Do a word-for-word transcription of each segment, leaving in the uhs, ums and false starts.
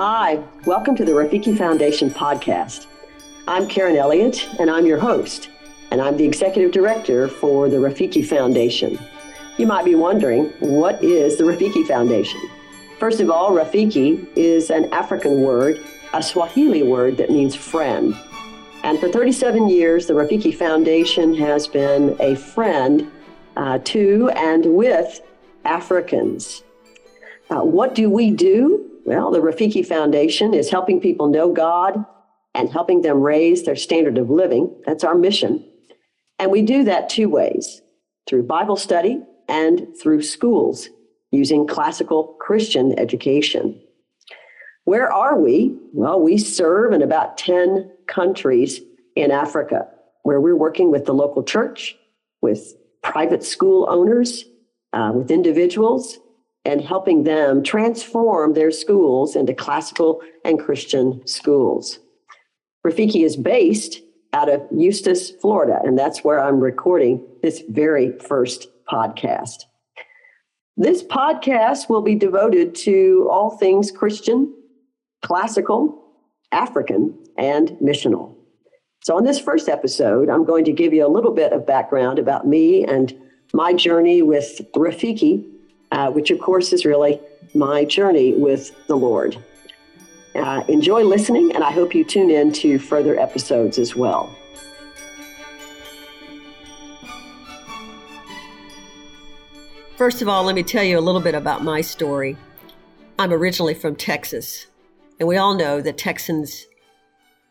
Hi, welcome to the Rafiki Foundation podcast. I'm Karen Elliott, and I'm your host, and I'm the Executive Director for the Rafiki Foundation. You might be wondering, what is the Rafiki Foundation? First of all, Rafiki is an African word, a Swahili word that means friend. And for thirty-seven years, the Rafiki Foundation has been a friend uh, to and with Africans. Uh, what do we do? Well, the Rafiki Foundation is helping people know God and helping them raise their standard of living. That's our mission. And we do that two ways, through Bible study and through schools, using classical Christian education. Where are we? Well, we serve in about ten countries in Africa, where we're working with the local church, with private school owners, uh, with individuals, and helping them transform their schools into classical and Christian schools. Rafiki is based out of Eustis, Florida, and that's where I'm recording this very first podcast. This podcast will be devoted to all things Christian, classical, African, and missional. So on this first episode, I'm going to give you a little bit of background about me and my journey with Rafiki, Uh, which, of course, is really my journey with the Lord. Uh, enjoy listening, and I hope you tune in to further episodes as well. First of all, let me tell you a little bit about my story. I'm originally from Texas, and we all know that Texans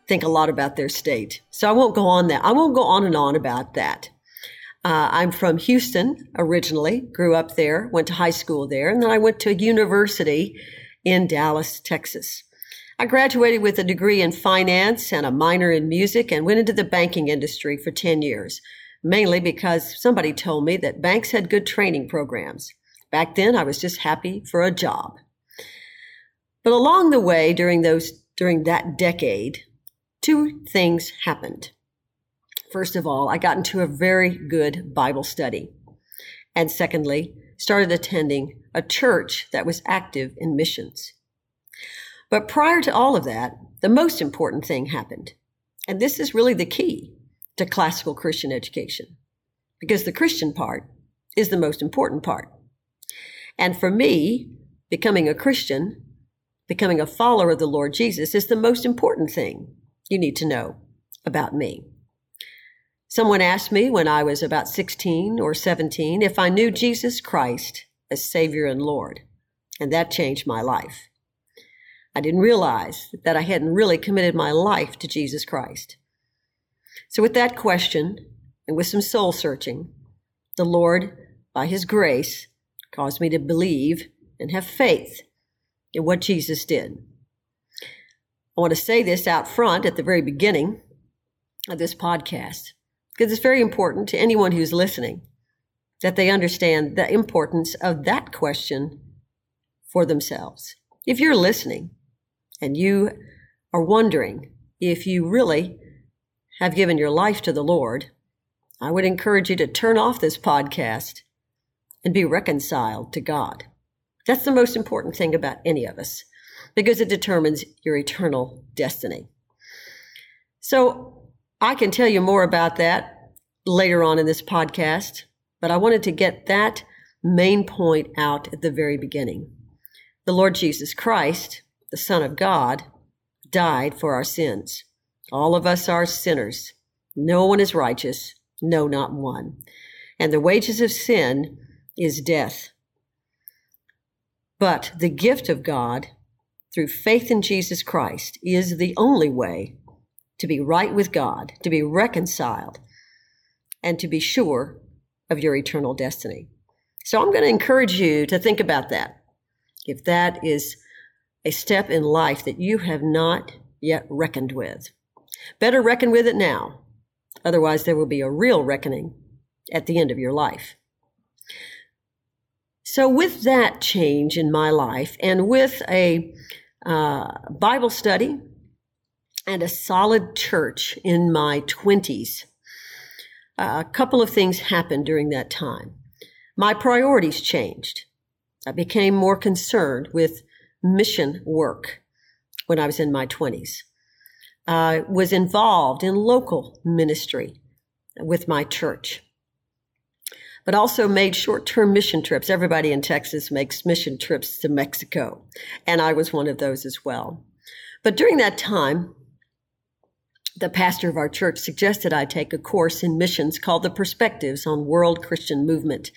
think a lot about their state. So I won't go on that. I won't go on and on about that. Uh, I'm from Houston originally, grew up there, went to high school there, and then I went to a university in Dallas, Texas. I graduated with a degree in finance and a minor in music and went into the banking industry for ten years, mainly because somebody told me that banks had good training programs. Back then, I was just happy for a job. But along the way, during those during that decade, two things happened. First of all, I got into a very good Bible study. And secondly, started attending a church that was active in missions. But prior to all of that, the most important thing happened. And this is really the key to classical Christian education, because the Christian part is the most important part. And for me, becoming a Christian, becoming a follower of the Lord Jesus is the most important thing you need to know about me. Someone asked me when I was about sixteen or seventeen if I knew Jesus Christ as Savior and Lord, and that changed my life. I didn't realize that I hadn't really committed my life to Jesus Christ. So with that question, and with some soul searching, the Lord, by His grace, caused me to believe and have faith in what Jesus did. I want to say this out front at the very beginning of this podcast, because it's very important to anyone who's listening that they understand the importance of that question for themselves. If you're listening and you are wondering if you really have given your life to the Lord, I would encourage you to turn off this podcast and be reconciled to God. That's the most important thing about any of us, because it determines your eternal destiny. So, I can tell you more about that later on in this podcast, but I wanted to get that main point out at the very beginning. The Lord Jesus Christ, the Son of God, died for our sins. All of us are sinners. No one is righteous. No, not one. And the wages of sin is death. But the gift of God through faith in Jesus Christ is the only way to be right with God, to be reconciled, and to be sure of your eternal destiny. So I'm going to encourage you to think about that. If that is a step in life that you have not yet reckoned with, better reckon with it now. Otherwise, there will be a real reckoning at the end of your life. So with that change in my life and with a uh, Bible study, and a solid church in my twenties. Uh, a couple of things happened during that time. My priorities changed. I became more concerned with mission work when I was in my twenties. I uh, was involved in local ministry with my church, but also made short-term mission trips. Everybody in Texas makes mission trips to Mexico, and I was one of those as well. But during that time, the pastor of our church suggested I take a course in missions called The Perspectives on World Christian Movement.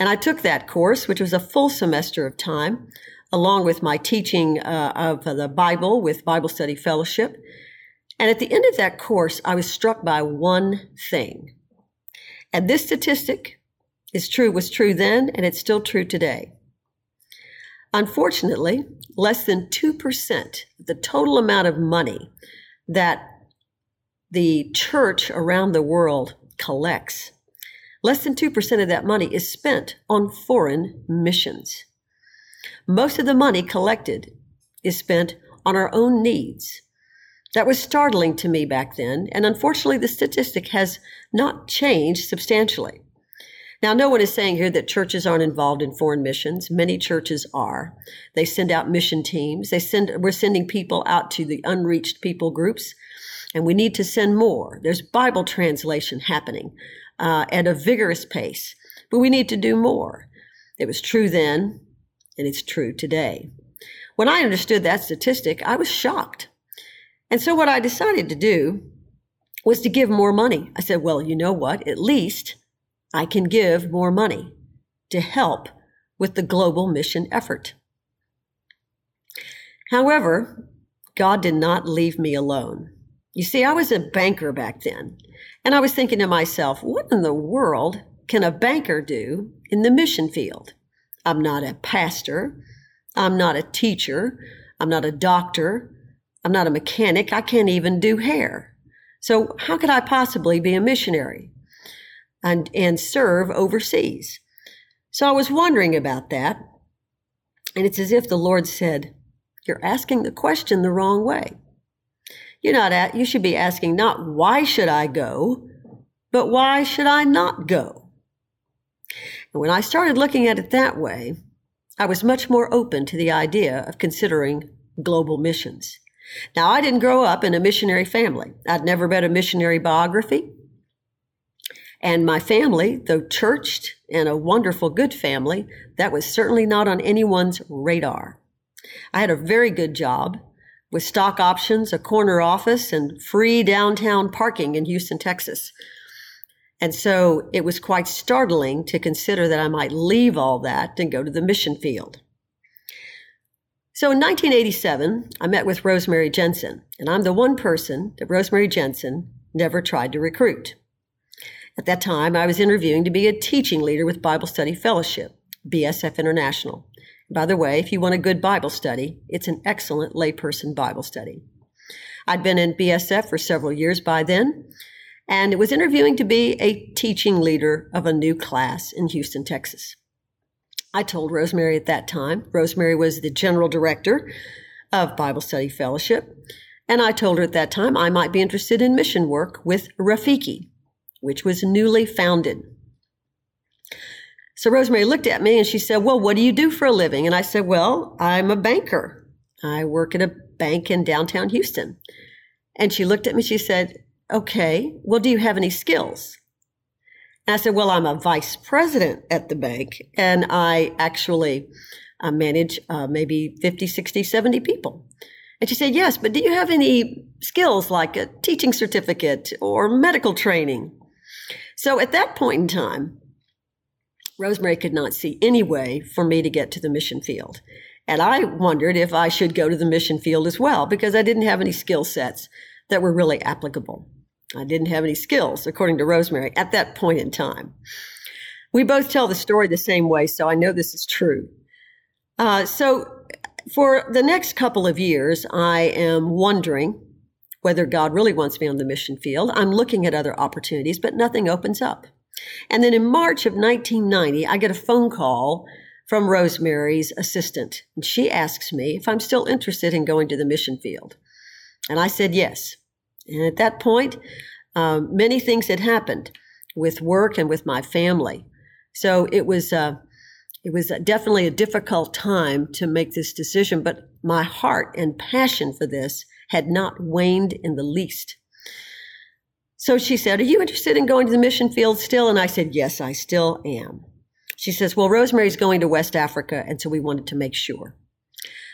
And I took that course, which was a full semester of time, along with my teaching uh, of the Bible with Bible Study Fellowship. And at the end of that course, I was struck by one thing. And this statistic is true, was true then, and it's still true today. Unfortunately, less than two percent of the total amount of money that the church around the world collects, less than two percent of that money is spent on foreign missions. Most of the money collected is spent on our own needs. That was startling to me back then, and unfortunately, the statistic has not changed substantially. Now, no one is saying here that churches aren't involved in foreign missions. Many churches are. They send out mission teams. They send, we're sending people out to the unreached people groups, and we need to send more. There's Bible translation happening uh, at a vigorous pace, but we need to do more. It was true then, and it's true today. When I understood that statistic, I was shocked. And so what I decided to do was to give more money. I said, well, you know what? At least I can give more money to help with the global mission effort. However, God did not leave me alone. You see, I was a banker back then, and I was thinking to myself, what in the world can a banker do in the mission field? I'm not a pastor. I'm not a teacher. I'm not a doctor. I'm not a mechanic. I can't even do hair. So how could I possibly be a missionary and, and serve overseas? So I was wondering about that. And it's as if the Lord said, you're asking the question the wrong way. You're not at, you should be asking not why should I go, but why should I not go? And when I started looking at it that way, I was much more open to the idea of considering global missions. Now, I didn't grow up in a missionary family. I'd never read a missionary biography. And my family, though churched and a wonderful, good family, that was certainly not on anyone's radar. I had a very good job with stock options, a corner office, and free downtown parking in Houston, Texas. And so it was quite startling to consider that I might leave all that and go to the mission field. So in nineteen eighty-seven, I met with Rosemary Jensen, and I'm the one person that Rosemary Jensen never tried to recruit. At that time, I was interviewing to be a teaching leader with Bible Study Fellowship, B S F International. By the way, if you want a good Bible study, it's an excellent layperson Bible study. I'd been in B S F for several years by then, and it was interviewing to be a teaching leader of a new class in Houston, Texas. I told Rosemary at that time, Rosemary was the general director of Bible Study Fellowship, and I told her at that time I might be interested in mission work with Rafiki, which was newly founded. So Rosemary looked at me and she said, well, what do you do for a living? And I said, well, I'm a banker. I work at a bank in downtown Houston. And she looked at me, she said, okay, well, do you have any skills? And I said, well, I'm a vice president at the bank, and I actually uh, manage uh, maybe fifty, sixty, seventy people. And she said, yes, but do you have any skills like a teaching certificate or medical training? So at that point in time, Rosemary could not see any way for me to get to the mission field. And I wondered if I should go to the mission field as well, because I didn't have any skill sets that were really applicable. I didn't have any skills, according to Rosemary, at that point in time. We both tell the story the same way, so I know this is true. Uh, so for the next couple of years, I am wondering whether God really wants me on the mission field. I'm looking at other opportunities, but nothing opens up. And then in March of nineteen ninety, I get a phone call from Rosemary's assistant. And she asks me if I'm still interested in going to the mission field. And I said yes. And at that point, um, many things had happened with work and with my family. So it was uh, it was definitely a difficult time to make this decision, but my heart and passion for this had not waned in the least. So she said, "Are you interested in going to the mission field still?" And I said, "Yes, I still am." She says, "Well, Rosemary's going to West Africa, and so we wanted to make sure.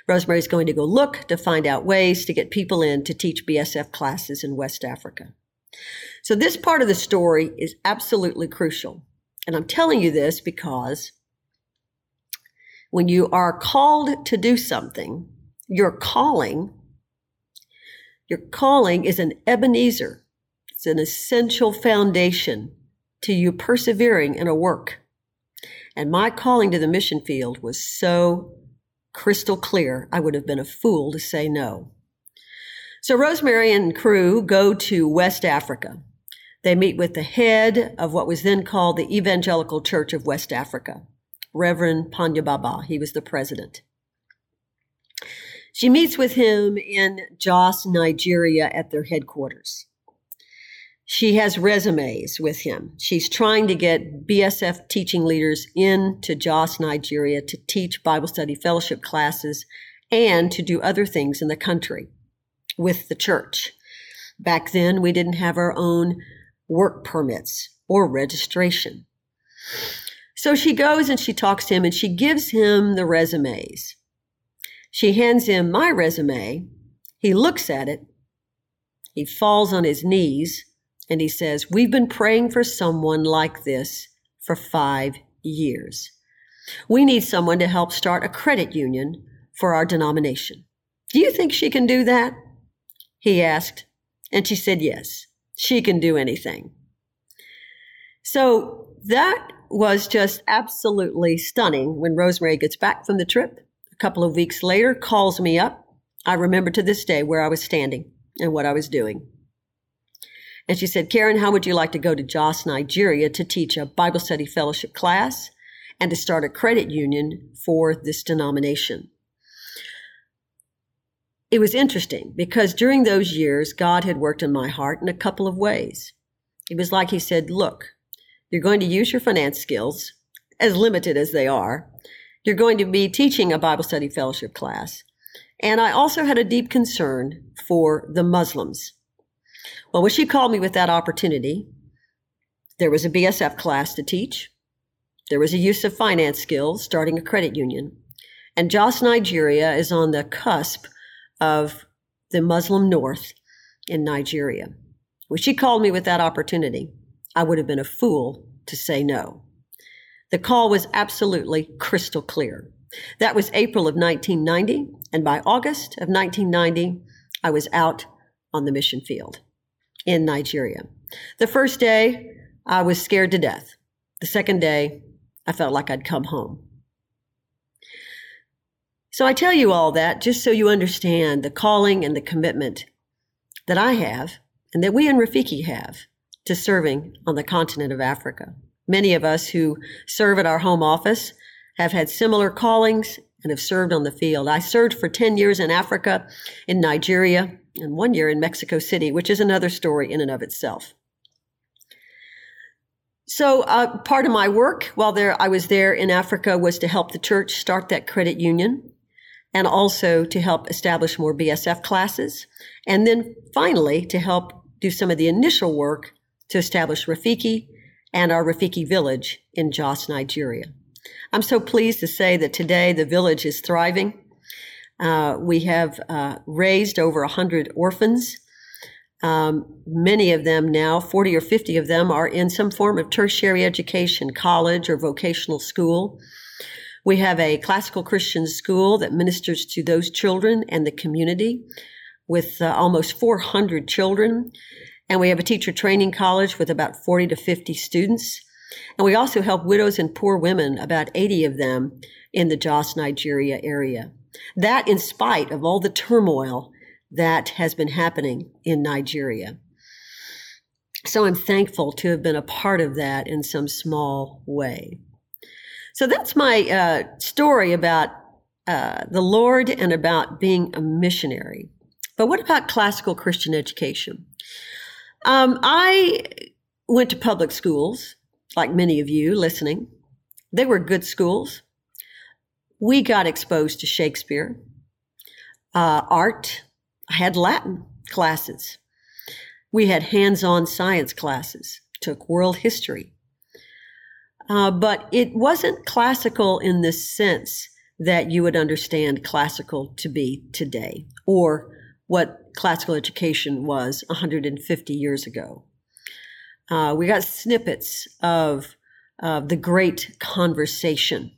Rosemary's going to go look to find out ways to get people in to teach B S F classes in West Africa." So this part of the story is absolutely crucial. And I'm telling you this because when you are called to do something, your calling, your calling is an Ebenezer. It's an essential foundation to you persevering in a work. And my calling to the mission field was so crystal clear, I would have been a fool to say no. So Rosemary and crew go to West Africa. They meet with the head of what was then called the Evangelical Church of West Africa, Reverend Panyababa. He was the president. She meets with him in Jos, Nigeria, at their headquarters. She has resumes with him. She's trying to get B S F teaching leaders into Jos, Nigeria to teach Bible Study Fellowship classes and to do other things in the country with the church. Back then, we didn't have our own work permits or registration. So she goes and she talks to him and she gives him the resumes. She hands him my resume. He looks at it. He falls on his knees. And he says, "We've been praying for someone like this for five years. We need someone to help start a credit union for our denomination. Do you think she can do that?" He asked. And she said, "Yes, she can do anything." So that was just absolutely stunning. When Rosemary gets back from the trip, a couple of weeks later, calls me up. I remember to this day where I was standing and what I was doing. And she said, "Karen, how would you like to go to Jos, Nigeria to teach a Bible Study Fellowship class and to start a credit union for this denomination?" It was interesting because during those years, God had worked in my heart in a couple of ways. It was like he said, "Look, you're going to use your finance skills, as limited as they are. You're going to be teaching a Bible Study Fellowship class." And I also had a deep concern for the Muslims. Well, when she called me with that opportunity, there was a B S F class to teach. There was a use of finance skills, starting a credit union. And Jos, Nigeria is on the cusp of the Muslim North in Nigeria. When she called me with that opportunity, I would have been a fool to say no. The call was absolutely crystal clear. That was April of nineteen ninety. And by August of nineteen ninety, I was out on the mission field in Nigeria. The first day, I was scared to death. The second day, I felt like I'd come home. So I tell you all that just so you understand the calling and the commitment that I have and that we in Rafiki have to serving on the continent of Africa. Many of us who serve at our home office have had similar callings and have served on the field. I served for ten years in Africa, in Nigeria, and one year in Mexico City, which is another story in and of itself. So uh, part of my work while there I was there in Africa was to help the church start that credit union and also to help establish more B S F classes. And then finally, to help do some of the initial work to establish Rafiki and our Rafiki village in Jos, Nigeria. I'm so pleased to say that today the village is thriving. Uh, we have uh, raised over one hundred orphans. Um, many of them now, forty or fifty of them, are in some form of tertiary education, college or vocational school. We have a classical Christian school that ministers to those children and the community with uh, almost four hundred children. And we have a teacher training college with about forty to fifty students. And we also help widows and poor women, about eighty of them, in the Jos, Nigeria area. That in spite of all the turmoil that has been happening in Nigeria. So I'm thankful to have been a part of that in some small way. So that's my uh, story about uh, the Lord and about being a missionary. But what about classical Christian education? Um, I went to public schools, like many of you listening. They were good schools. we got exposed to Shakespeare, uh, art. I had Latin classes. We had hands-on science classes, took world history. Uh, but it wasn't classical in the sense that you would understand classical to be today, or what classical education was one hundred fifty years ago. Uh, we got snippets of uh, the great conversation.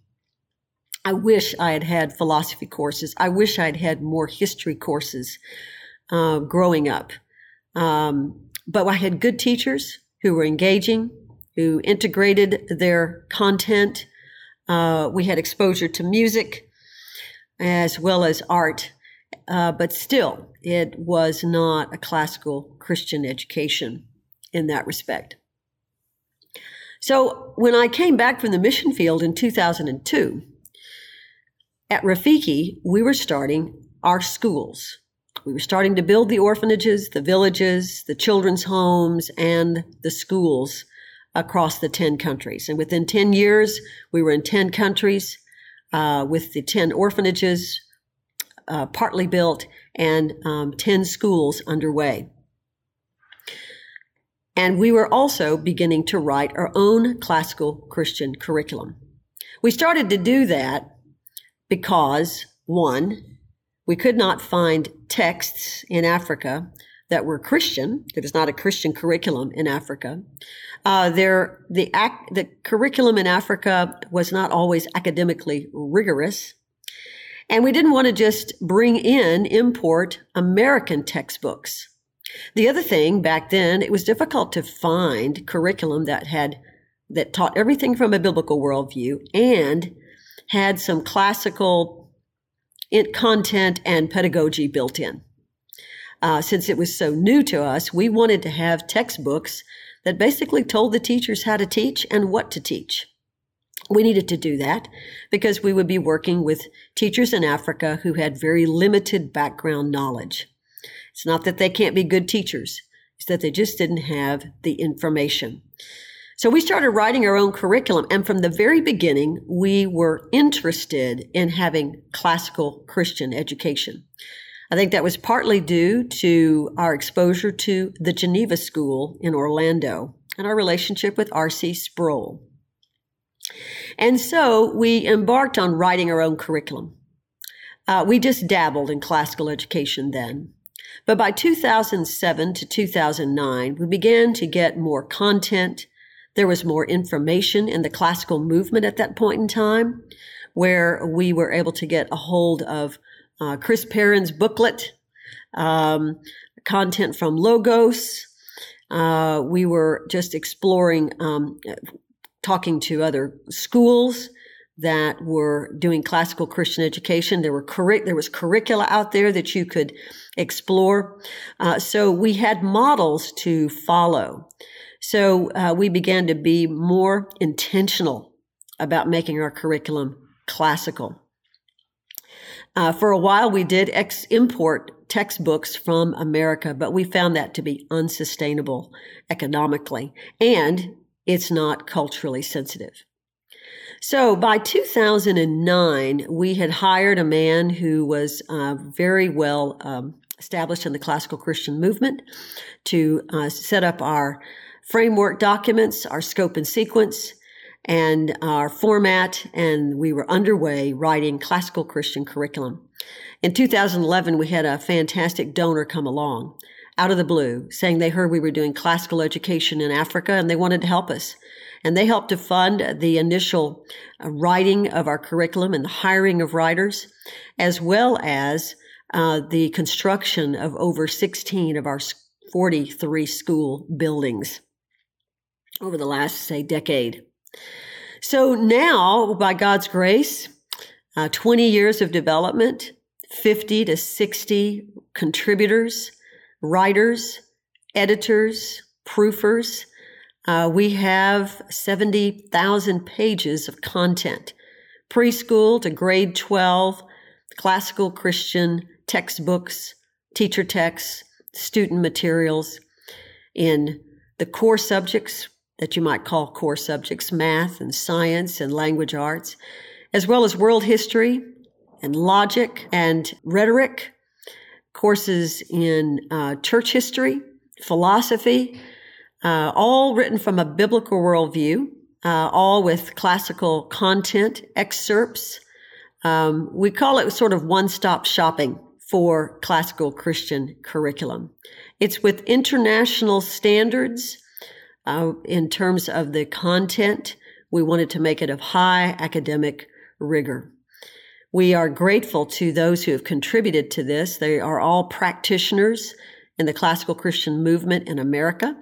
I wish I had had philosophy courses. I wish I'd had more history courses uh, growing up. Um, but I had good teachers who were engaging, who integrated their content. Uh, we had exposure to music as well as art. Uh, but still, it was not a classical Christian education in that respect. So when I came back from the mission field in two thousand two, at Rafiki, we were starting our schools. We were starting to build the orphanages, the villages, the children's homes, and the schools across the ten countries. And within ten years, we were in ten countries uh, with the ten orphanages uh, partly built and um, ten schools underway. And we were also beginning to write our own classical Christian curriculum. We started to do that because, one, we could not find texts in Africa that were Christian. There was not a Christian curriculum in Africa. Uh, there, the, ac- the curriculum in Africa was not always academically rigorous. And we didn't want to just bring in, import American textbooks. The other thing, back then, it was difficult to find curriculum that had that taught everything from a biblical worldview and had some classical content and pedagogy built in. Uh, since it was so new to us, we wanted to have textbooks that basically told the teachers how to teach and what to teach. We needed to do that because we would be working with teachers in Africa who had very limited background knowledge. It's not that they can't be good teachers. It's that they just didn't have the information. So we started writing our own curriculum. And from the very beginning, we were interested in having classical Christian education. I think that was partly due to our exposure to the Geneva School in Orlando and our relationship with R C Sproul. And so we embarked on writing our own curriculum. Uh, we just dabbled in classical education then. But by two thousand seven to two thousand nine, we began to get more content. There was more information in the classical movement at that point in time, where we were able to get a hold of uh, Chris Perrin's booklet, um, content from Logos. Uh, we were just exploring, um, talking to other schools that were doing classical Christian education. There were curric- there was curricula out there that you could explore. Uh, so we had models to follow. So uh, we began to be more intentional about making our curriculum classical. Uh, for a while, we did ex- import textbooks from America, but we found that to be unsustainable economically, and it's not culturally sensitive. So by two thousand nine, we had hired a man who was uh, very well um, established in the classical Christian movement to uh, set up our framework documents, our scope and sequence, and our format, and we were underway writing classical Christian curriculum. In two thousand eleven, we had a fantastic donor come along out of the blue, saying they heard we were doing classical education in Africa, and they wanted to help us. And they helped to fund the initial writing of our curriculum and the hiring of writers, as well as uh, the construction of over sixteen of our forty-three school buildings over the last, say, decade. So now, by God's grace, uh, twenty years of development, fifty to sixty contributors, writers, editors, proofers. Uh, we have seventy thousand pages of content, preschool to grade twelve, classical Christian textbooks, teacher texts, student materials in the core subjects that you might call core subjects, math and science and language arts, as well as world history and logic and rhetoric, courses in uh, church history, philosophy, uh, all written from a biblical worldview, uh, all with classical content, excerpts. Um, we call it sort of one-stop shopping for classical Christian curriculum. It's with international standards uh, in terms of the content. We wanted to make it of high academic rigor. We are grateful to those who have contributed to this. They are all practitioners in the classical Christian movement in America.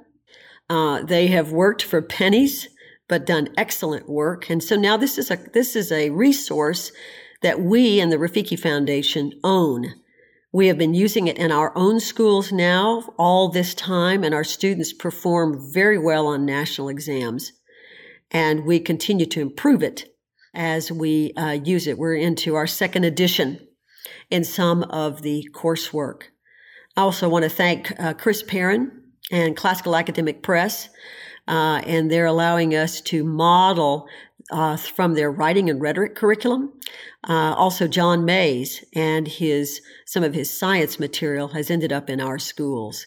Uh, they have worked for pennies, but done excellent work. And so now this is a this is a resource that we and the Rafiki Foundation own. We have been using it in our own schools now all this time, and our students perform very well on national exams. And we continue to improve it as we uh, use it. We're into our second edition in some of the coursework. I also want to thank uh, Chris Perrin and Classical Academic Press, uh, and they're allowing us to model uh, from their writing and rhetoric curriculum. Uh, also, John Mays and his some of his science material has ended up in our schools.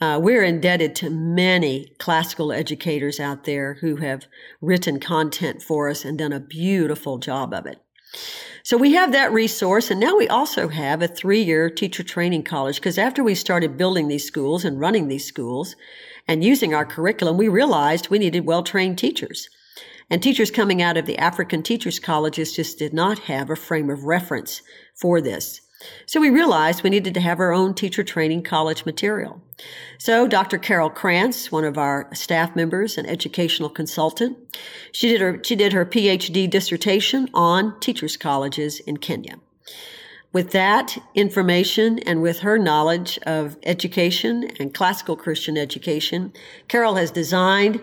Uh, we're indebted to many classical educators out there who have written content for us and done a beautiful job of it. So we have that resource, and now we also have a three-year teacher training college, because after we started building these schools and running these schools and using our curriculum, we realized we needed well-trained teachers. And teachers coming out of the African teachers' colleges just did not have a frame of reference for this. So we realized we needed to have our own teacher training college material. So Doctor Carol Kranz, one of our staff members, an educational consultant, she did her, she did her PhD dissertation on teachers' colleges in Kenya. With that information and with her knowledge of education and classical Christian education, Carol has designed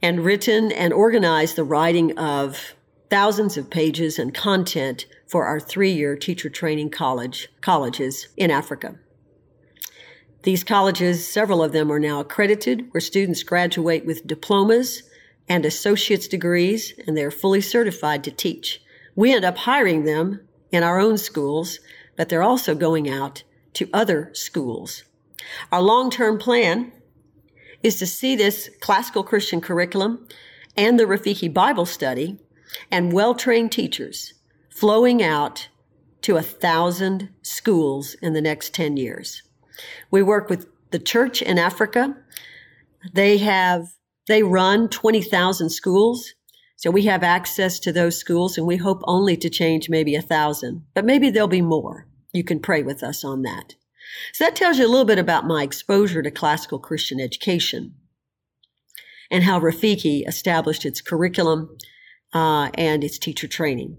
and written and organized the writing of thousands of pages and content for our three-year teacher training college colleges in Africa. These colleges, several of them are now accredited, where students graduate with diplomas and associate's degrees, and they're fully certified to teach. We end up hiring them in our own schools, but they're also going out to other schools. Our long-term plan is to see this classical Christian curriculum and the Rafiki Bible study and well-trained teachers flowing out to a thousand schools in the next ten years. We work with the church in Africa. They have, they run twenty thousand schools. So we have access to those schools, and we hope only to change maybe a thousand, but maybe there'll be more. You can pray with us on that. So that tells you a little bit about my exposure to classical Christian education and how Rafiki established its curriculum Uh, and its teacher training.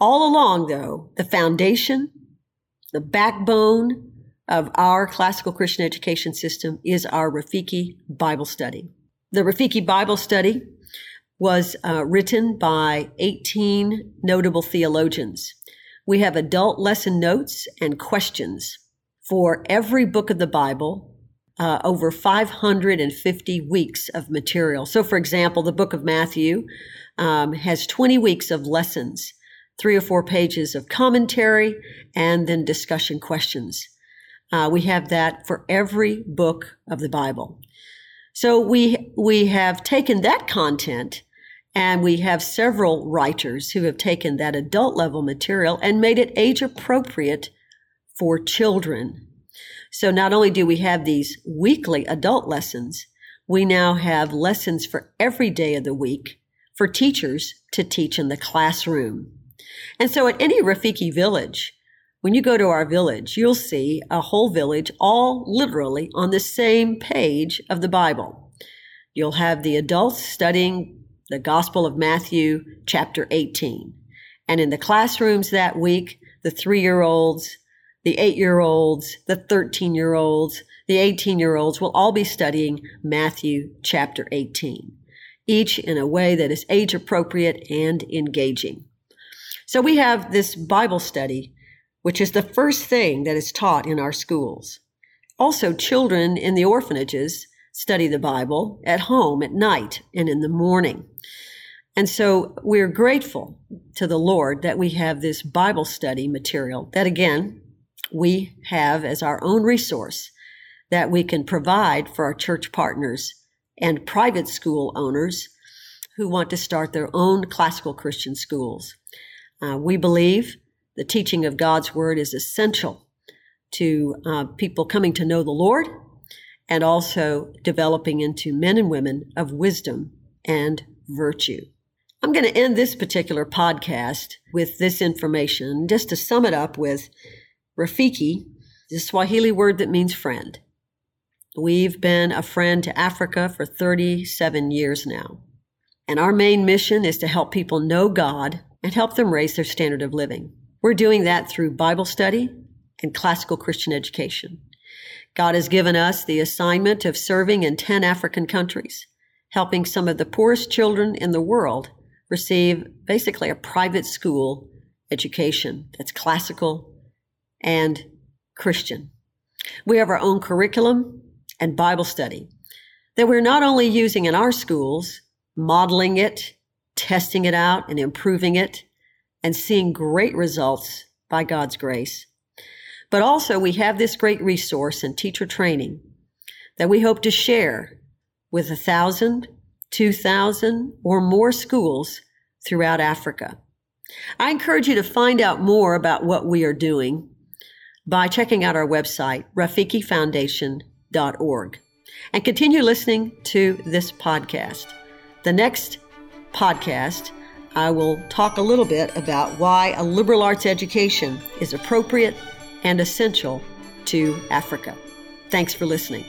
All along, though, the foundation, the backbone of our classical Christian education system is our Rafiki Bible study. The Rafiki Bible study was uh, written by eighteen notable theologians. We have adult lesson notes and questions for every book of the Bible. Uh, over five hundred fifty weeks of material. So, for example, the book of Matthew um, has twenty weeks of lessons, three or four pages of commentary, and then discussion questions. Uh, we have that for every book of the Bible. So we we have taken that content, and we have several writers who have taken that adult level material and made it age appropriate for children. So not only do we have these weekly adult lessons, we now have lessons for every day of the week for teachers to teach in the classroom. And so at any Rafiki village, when you go to our village, you'll see a whole village all literally on the same page of the Bible. You'll have the adults studying the Gospel of Matthew, chapter eighteen. And in the classrooms that week, the three-year-olds, the eight-year-olds, the thirteen-year-olds, the eighteen-year-olds will all be studying Matthew chapter eighteen, each in a way that is age-appropriate and engaging. So we have this Bible study, which is the first thing that is taught in our schools. Also, children in the orphanages study the Bible at home at night and in the morning. And so we're grateful to the Lord that we have this Bible study material that, again, we have as our own resource that we can provide for our church partners and private school owners who want to start their own classical Christian schools. Uh, we believe the teaching of God's Word is essential to uh, people coming to know the Lord and also developing into men and women of wisdom and virtue. I'm going to end this particular podcast with this information, just to sum it up with Rafiki, the Swahili word that means friend. We've been a friend to Africa for thirty-seven years now. And our main mission is to help people know God and help them raise their standard of living. We're doing that through Bible study and classical Christian education. God has given us the assignment of serving in ten African countries, helping some of the poorest children in the world receive basically a private school education that's classical and Christian. We have our own curriculum and Bible study that we're not only using in our schools, modeling it, testing it out, and improving it, and seeing great results by God's grace. But also we have this great resource and teacher training that we hope to share with a thousand, two thousand, or more schools throughout Africa. I encourage you to find out more about what we are doing by checking out our website, Rafiki Foundation dot org, and continue listening to this podcast. The next podcast, I will talk a little bit about why a liberal arts education is appropriate and essential to Africa. Thanks for listening.